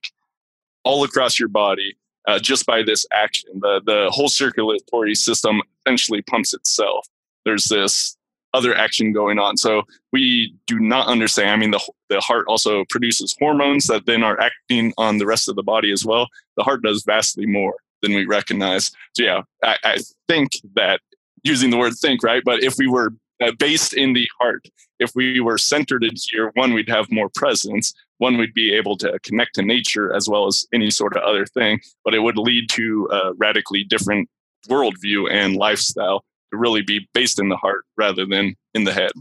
all across your body uh, just by this action. The, the whole circulatory system essentially pumps itself. There's this other action going on. So we do not understand. I mean, the the heart also produces hormones that then are acting on the rest of the body as well. The heart does vastly more than we recognize. So yeah, I, I think that using the word think, right? But if we were based in the heart, if we were centered in here, one, we'd have more presence. One, we'd be able to connect to nature as well as any sort of other thing, but it would lead to a radically different worldview and lifestyle. Really be based in the heart rather than in the head.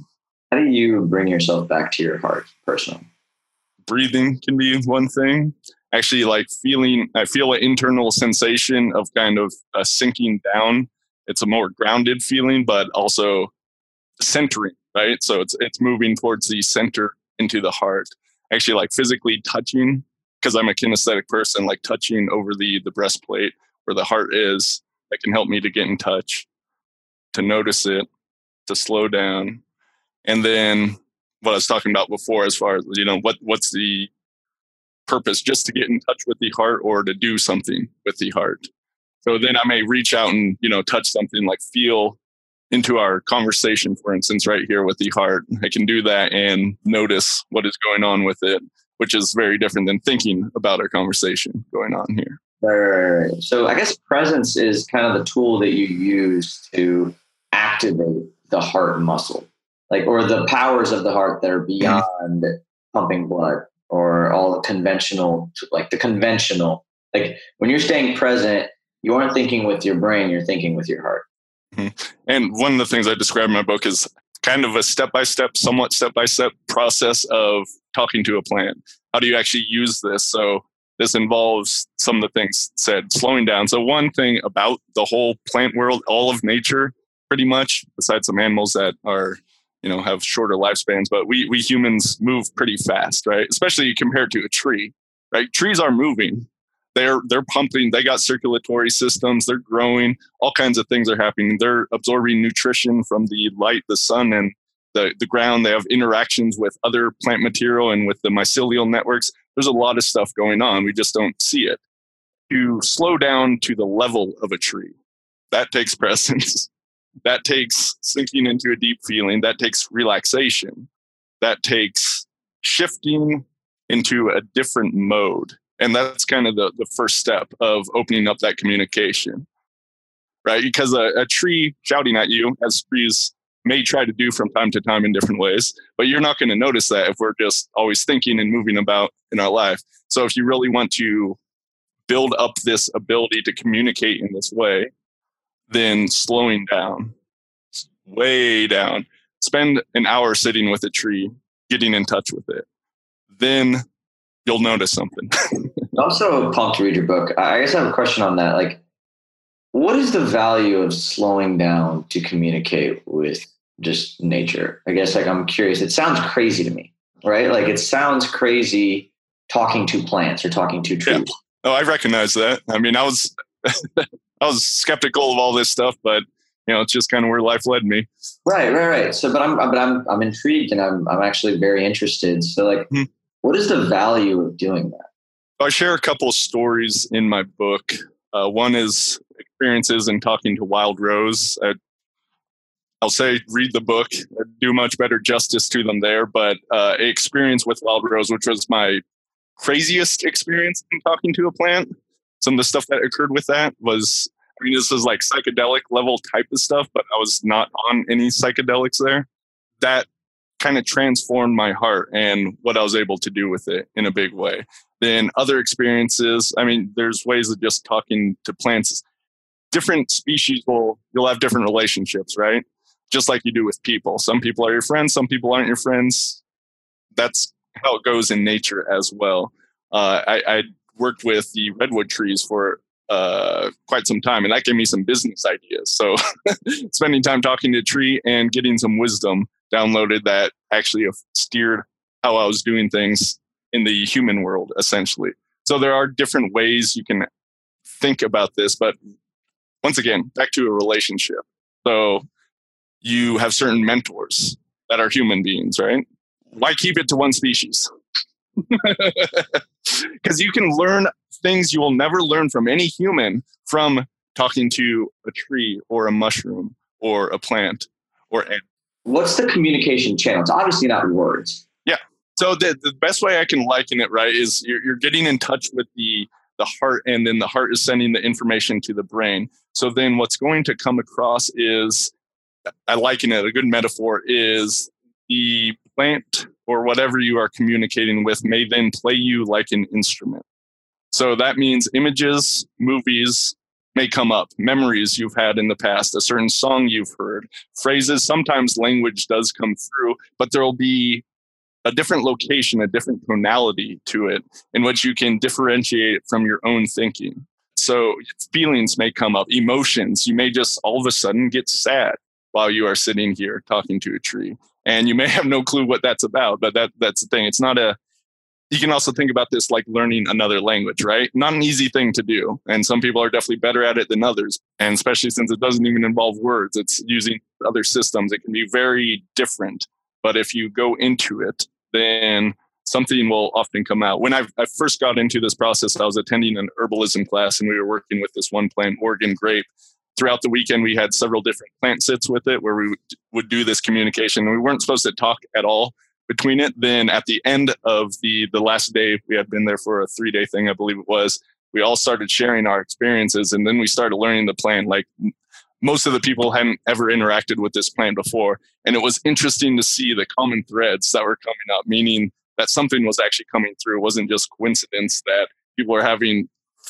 How do you bring yourself back to your heart personally? Breathing can be one thing. Actually, like feeling, I feel an internal sensation of kind of a sinking down. It's a more grounded feeling, but also centering, right? So it's it's moving towards the center into the heart. Actually, like physically touching, because I'm a kinesthetic person, like touching over the the breastplate where the heart is, that can help me to get in touch, to notice it, to slow down. And then what I was talking about before, as far as, you know, what what's the purpose, just to get in touch with the heart or to do something with the heart. So then I may reach out and, you know, touch something, like feel into our conversation, for instance, right here with the heart. I can do that and notice what is going on with it, which is very different than thinking about our conversation going on here. Right, right, right. So I guess presence is kind of the tool that you use to activate the heart muscle, like, or the powers of the heart that are beyond pumping blood or all the conventional, like the conventional, like when you're staying present, you aren't thinking with your brain, you're thinking with your heart. Mm-hmm. And one of the things I describe in my book is kind of a step-by-step, somewhat step-by-step process of talking to a plant. How do you actually use this? So this involves some of the things said, slowing down. So one thing about the whole plant world, all of nature, pretty much, besides some animals that are, you know, have shorter lifespans, but we we humans move pretty fast, right? Especially compared to a tree, right? Trees are moving. They're they're pumping. They got circulatory systems. They're growing. All kinds of things are happening. They're absorbing nutrition from the light, the sun, and the, the ground. They have interactions with other plant material and with the mycelial networks. There's a lot of stuff going on. We just don't see it. To slow down to the level of a tree, that takes presence. That takes sinking into a deep feeling. That takes relaxation. That takes shifting into a different mode. And that's kind of the, the first step of opening up that communication, right? Because a, a tree shouting at you, as trees may try to do from time to time in different ways, but you're not going to notice that if we're just always thinking and moving about in our life. So if you really want to build up this ability to communicate in this way, than slowing down, way down. Spend an hour sitting with a tree, getting in touch with it. Then you'll notice something. Also pumped to read your book. I guess I have a question on that. Like, what is the value of slowing down to communicate with just nature? I guess, like, I'm curious. It sounds crazy to me, right? Like, it sounds crazy talking to plants or talking to trees. Yeah. Oh, I recognize that. I mean, I was I was skeptical of all this stuff, but you know, it's just kind of where life led me. Right, right, right. So, but I'm, but I'm, I'm intrigued, and I'm, I'm actually very interested. So, like, mm-hmm. What is the value of doing that? I share a couple of stories in my book. Uh, one is experiences in talking to wild rose. I, I'll say read the book. I do much better justice to them there. But uh, experience with wild rose, which was my craziest experience in talking to a plant. Some of the stuff that occurred with that was, I mean, this is like psychedelic level type of stuff, but I was not on any psychedelics there. That kind of transformed my heart and what I was able to do with it in a big way. Then other experiences, I mean, there's ways of just talking to plants. Different species will, you'll have different relationships, right? Just like you do with people. Some people are your friends, some people aren't your friends. That's how it goes in nature as well. Uh, I, I worked with the redwood trees for uh, quite some time, and that gave me some business ideas. So spending time talking to a tree and getting some wisdom downloaded that actually steered how I was doing things in the human world, essentially. So there are different ways you can think about this, but once again, back to a relationship. So you have certain mentors that are human beings, right? Why keep it to one species? Because you can learn things you will never learn from any human from talking to a tree or a mushroom or a plant or animal. What's the communication channel? It's obviously not words. Yeah. So the, the best way I can liken it, right, is you're, you're getting in touch with the, the heart, and then the heart is sending the information to the brain. So then what's going to come across is, I liken it, a good metaphor is the plant or whatever you are communicating with may then play you like an instrument. So that means images, movies may come up, memories you've had in the past, a certain song you've heard, phrases, sometimes language does come through, but there'll be a different location, a different tonality to it in which you can differentiate from your own thinking. So feelings may come up, emotions. You may just all of a sudden get sad while you are sitting here talking to a tree. And you may have no clue what that's about, but that that's the thing. It's not a, you can also think about this like learning another language, right? Not an easy thing to do. And some people are definitely better at it than others. And especially since it doesn't even involve words, it's using other systems. It can be very different. But if you go into it, then something will often come out. When I, I first got into this process, I was attending an herbalism class and we were working with this one plant, Oregon Grape. Throughout the weekend, we had several different plant sits with it where we would do this communication. We weren't supposed to talk at all between it. Then at the end of the, the last day, we had been there for a three-day thing, I believe it was. We all started sharing our experiences, and then we started learning the plant. Like, most of the people hadn't ever interacted with this plant before. And it was interesting to see the common threads that were coming up, meaning that something was actually coming through. It wasn't just coincidence that people are having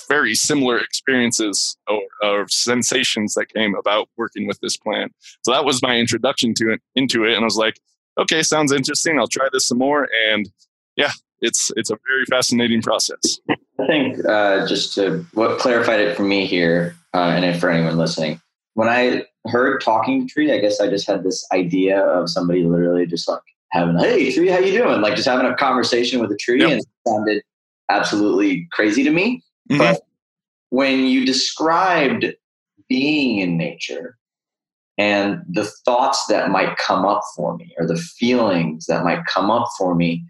very similar experiences or, or sensations that came about working with this plant. So that was my introduction to it, into it. And I was like, okay, sounds interesting. I'll try this some more. And yeah, it's it's a very fascinating process. I think uh, just to what clarified it for me here, uh, and for anyone listening, when I heard talking tree, I guess I just had this idea of somebody literally just like having, hey, tree, how you doing? Like just having a conversation with a tree. Yep. And it sounded absolutely crazy to me. Mm-hmm. But when you described being in nature and the thoughts that might come up for me or the feelings that might come up for me,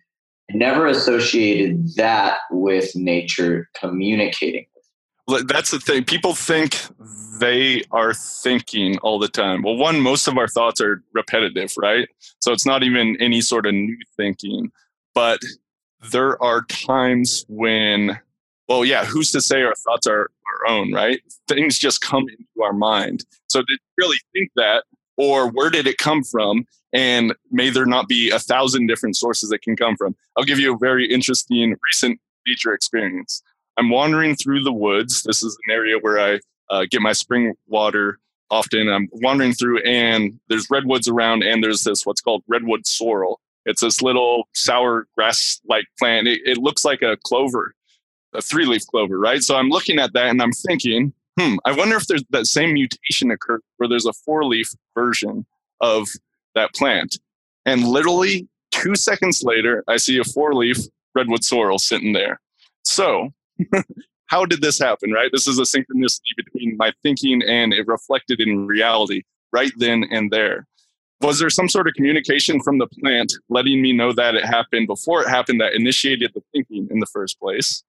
I never associated that with nature communicating. That's the thing. People think they are thinking all the time. Well, one, most of our thoughts are repetitive, right? So it's not even any sort of new thinking. But there are times when... Well, yeah, who's to say our thoughts are our own, right? Things just come into our mind. So did you really think that, or where did it come from? And may there not be a thousand different sources it can come from? I'll give you a very interesting recent nature experience. I'm wandering through the woods. This is an area where I uh, get my spring water often. I'm wandering through and there's redwoods around, and there's this what's called redwood sorrel. It's this little sour grass-like plant. It, it looks like a clover, a three-leaf clover, right? So I'm looking at that and I'm thinking, hmm, I wonder if there's that same mutation occurred where there's a four-leaf version of that plant. And literally two seconds later, I see a four-leaf redwood sorrel sitting there. So how did this happen, right? This is a synchronicity between my thinking and it reflected in reality right then and there. Was there some sort of communication from the plant letting me know that it happened before it happened that initiated the thinking in the first place?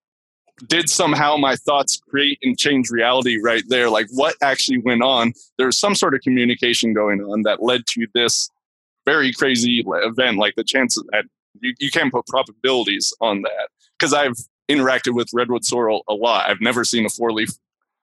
Did somehow my thoughts create and change reality right there? Like, what actually went on? There was some sort of communication going on that led to this very crazy event. Like, the chances that you, you can't put probabilities on that, because I've interacted with redwood sorrel a lot. I've never seen a four-leaf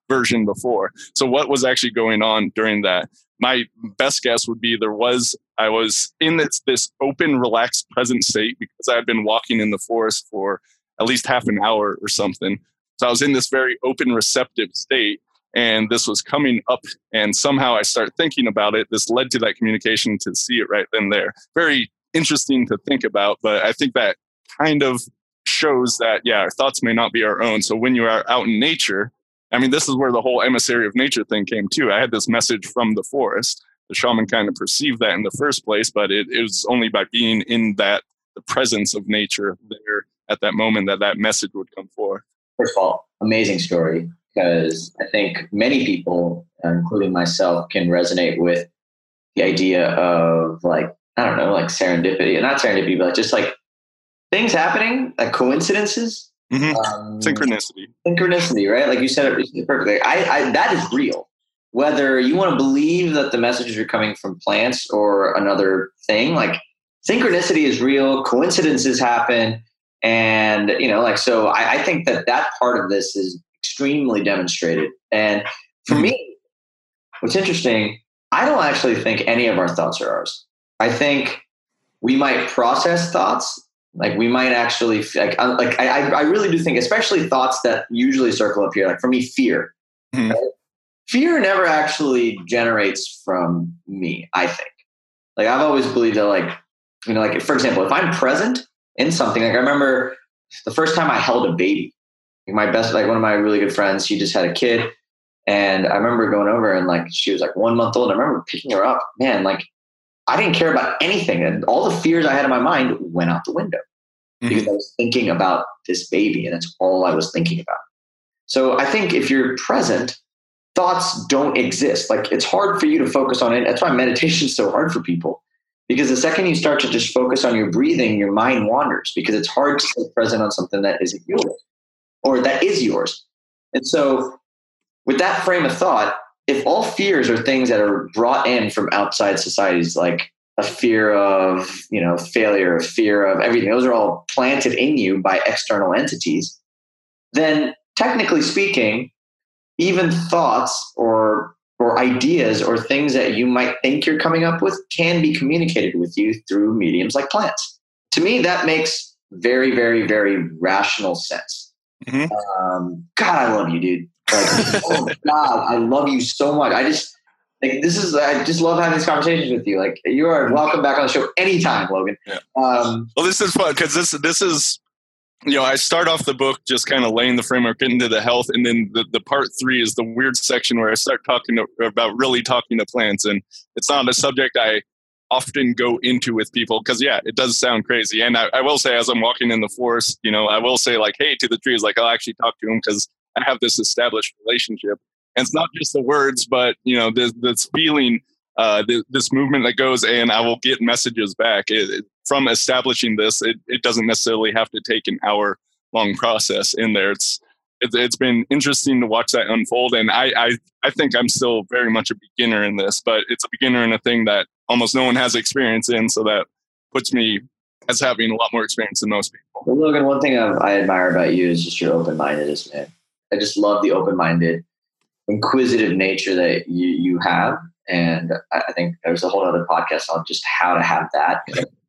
version before. So what was actually going on during that? My best guess would be there was, I was in this, this open, relaxed, present state because I had been walking in the forest for at least half an hour or something. So I was in this very open, receptive state, and this was coming up, and somehow I start thinking about it. This led to that communication to see it right then and there. Very interesting to think about, but I think that kind of shows that, yeah, our thoughts may not be our own. So when you are out in nature, I mean, this is where the whole emissary of nature thing came too. I had this message from the forest. The shaman kind of perceived that in the first place, but it, it was only by being in that, the presence of nature there at that moment, that that message would come forth. First of all, amazing story, because I think many people, including myself, can resonate with the idea of, like, I don't know, like serendipity, not serendipity, but just like things happening, like coincidences. Mm-hmm. Um, synchronicity. Synchronicity, right? Like you said it perfectly. I, I, that is real. Whether you want to believe that the messages are coming from plants or another thing, like synchronicity is real. Coincidences happen. And, you know, like, so I, I think that that part of this is extremely demonstrated. And for mm-hmm. me, what's interesting, I don't actually think any of our thoughts are ours. I think we might process thoughts. Like, we might actually, like, like I, I really do think, especially thoughts that usually circle up here. Like, for me, fear. Mm-hmm. Right? Fear never actually generates from me, I think. Like, I've always believed that, like, you know, like, for example, if I'm present in something, like, I remember the first time I held a baby. My best, like, one of my really good friends, she just had a kid. And I remember going over and, like, she was like one month old. And I remember picking her up, man, like, I didn't care about anything. And all the fears I had in my mind went out the window mm-hmm. because I was thinking about this baby, and that's all I was thinking about. So I think if you're present, thoughts don't exist. Like, it's hard for you to focus on it. That's why meditation is so hard for people, because the second you start to just focus on your breathing, your mind wanders, because it's hard to stay present on something that isn't yours or that is yours. And so with that frame of thought, if all fears are things that are brought in from outside societies, like a fear of, you know, failure, a fear of everything, those are all planted in you by external entities, then technically speaking, even thoughts or, or ideas or things that you might think you're coming up with can be communicated with you through mediums like plants. To me, that makes very, very, very rational sense. Mm-hmm. Um, God, I love you, dude. Like, oh God, I love you so much. I just like this is. I just love having these conversations with you. Like, you are welcome back on the show anytime, Logan. Yeah. Um, well, this is fun, because this this is, you know, I start off the book just kind of laying the framework into the health, and then the, the part three is the weird section where I start talking to, about really talking to plants, and it's not a subject I often go into with people, because yeah, it does sound crazy. And I, I will say, as I'm walking in the forest, you know, I will say, like, hey, to the trees, like, I'll actually talk to them, because I have this established relationship. And it's not just the words, but, you know, this, this feeling, uh, this, this movement that goes, and I will get messages back it, it, from establishing this. It, it doesn't necessarily have to take an hour long process in there. It's, it, it's been interesting to watch that unfold. And I, I, I think I'm still very much a beginner in this, but it's a beginner in a thing that almost no one has experience in. So that puts me as having a lot more experience than most people. Well, Logan, one thing I, I admire about you is just your open-mindedness, man. I just love the open-minded, inquisitive nature that you, you have. And I think there's a whole other podcast on just how to have that.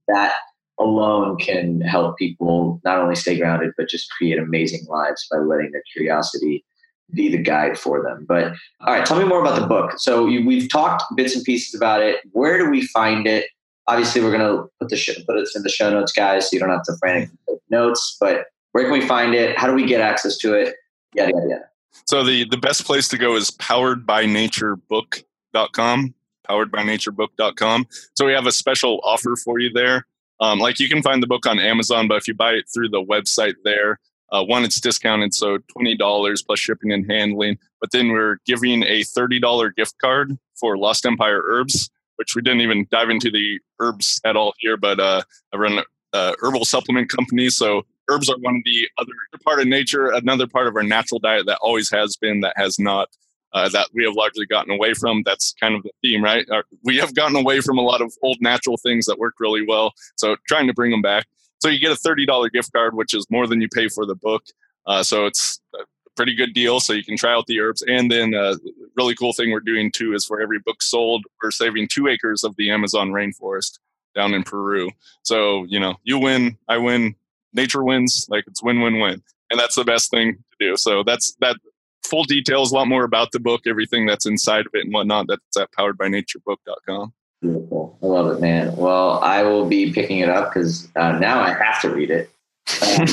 That alone can help people not only stay grounded, but just create amazing lives by letting their curiosity be the guide for them. But all right, tell me more about the book. So you, we've talked bits and pieces about it. Where do we find it? Obviously, we're going to put the sh- put it in the show notes, guys, so you don't have to frantically take notes. But where can we find it? How do we get access to it? Yada, yada, yada. So the, the best place to go is powered by nature book dot com, powered by nature book dot com. So we have a special offer for you there. Um, like you can find the book on Amazon, but if you buy it through the website there, uh, one, it's discounted, so twenty dollars plus shipping and handling. But then we're giving a thirty dollars gift card for Lost Empire Herbs, which we didn't even dive into the herbs at all here, but uh, I run a herbal supplement company. So herbs are one of the other part of nature, another part of our natural diet that always has been, that has not, uh, that we have largely gotten away from. That's kind of the theme, right? Our, we have gotten away from a lot of old natural things that work really well. So trying to bring them back. So you get a thirty dollars gift card, which is more than you pay for the book. Uh, so it's a pretty good deal. So you can try out the herbs. And then a uh, really cool thing we're doing too is for every book sold, we're saving two acres of the Amazon rainforest down in Peru. So, you know, you win, I win, nature wins. Like it's win, win, win. And that's the best thing to do. So that's that full details, a lot more about the book, everything that's inside of it and whatnot. That's at powered by nature book dot com. Beautiful. I love it, man. Well, I will be picking it up because uh, now I have to read it.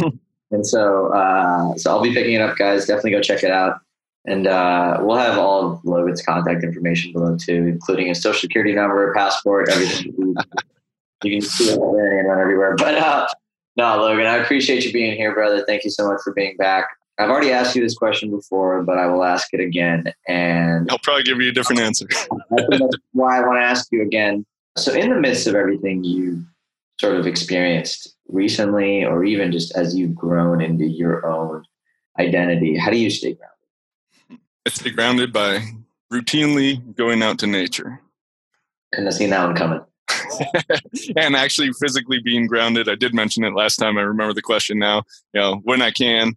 Um, and so uh, so I'll be picking it up, guys. Definitely go check it out. And uh, we'll have all of Logan's contact information below, too, including his social security number, passport, everything. You can see it around everywhere. But uh, no, Logan, I appreciate you being here, brother. Thank you so much for being back. I've already asked you this question before, but I will ask it again. And I'll probably give you a different answer. I think that's why I want to ask you again. So in the midst of everything you sort of experienced recently, or even just as you've grown into your own identity, how do you stay grounded? I stay grounded by routinely going out to nature. Couldn't have seen that one coming. And actually physically being grounded. I did mention it last time. I remember the question now. You know, when I can,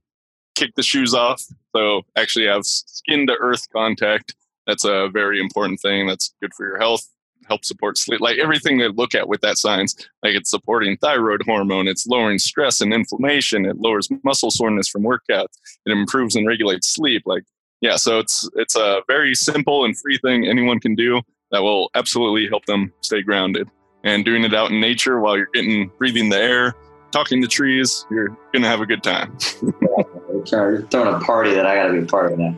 kick the shoes off. So actually have skin to earth contact. That's a very important thing. That's good for your health, help support sleep, like everything they look at with that science, like it's supporting thyroid hormone, it's lowering stress and inflammation, it lowers muscle soreness from workouts, it improves and regulates sleep. Like, yeah, so it's, it's a very simple and free thing anyone can do that will absolutely help them stay grounded. And doing it out in nature while you're getting, breathing the air, talking to trees, you're going to have a good time. We're throwing a party that I got to be a part of now.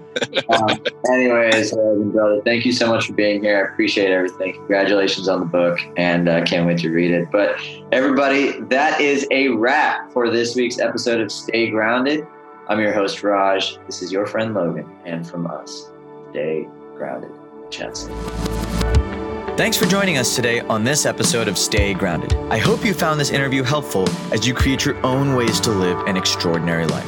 Um, anyways, brother, thank you so much for being here. I appreciate everything. Congratulations on the book, and I uh, can't wait to read it. But everybody, that is a wrap for this week's episode of Stay Grounded. I'm your host, Raj. This is your friend, Logan. And from us, stay grounded. Chanson. Thanks for joining us today on this episode of Stay Grounded. I hope you found this interview helpful as you create your own ways to live an extraordinary life.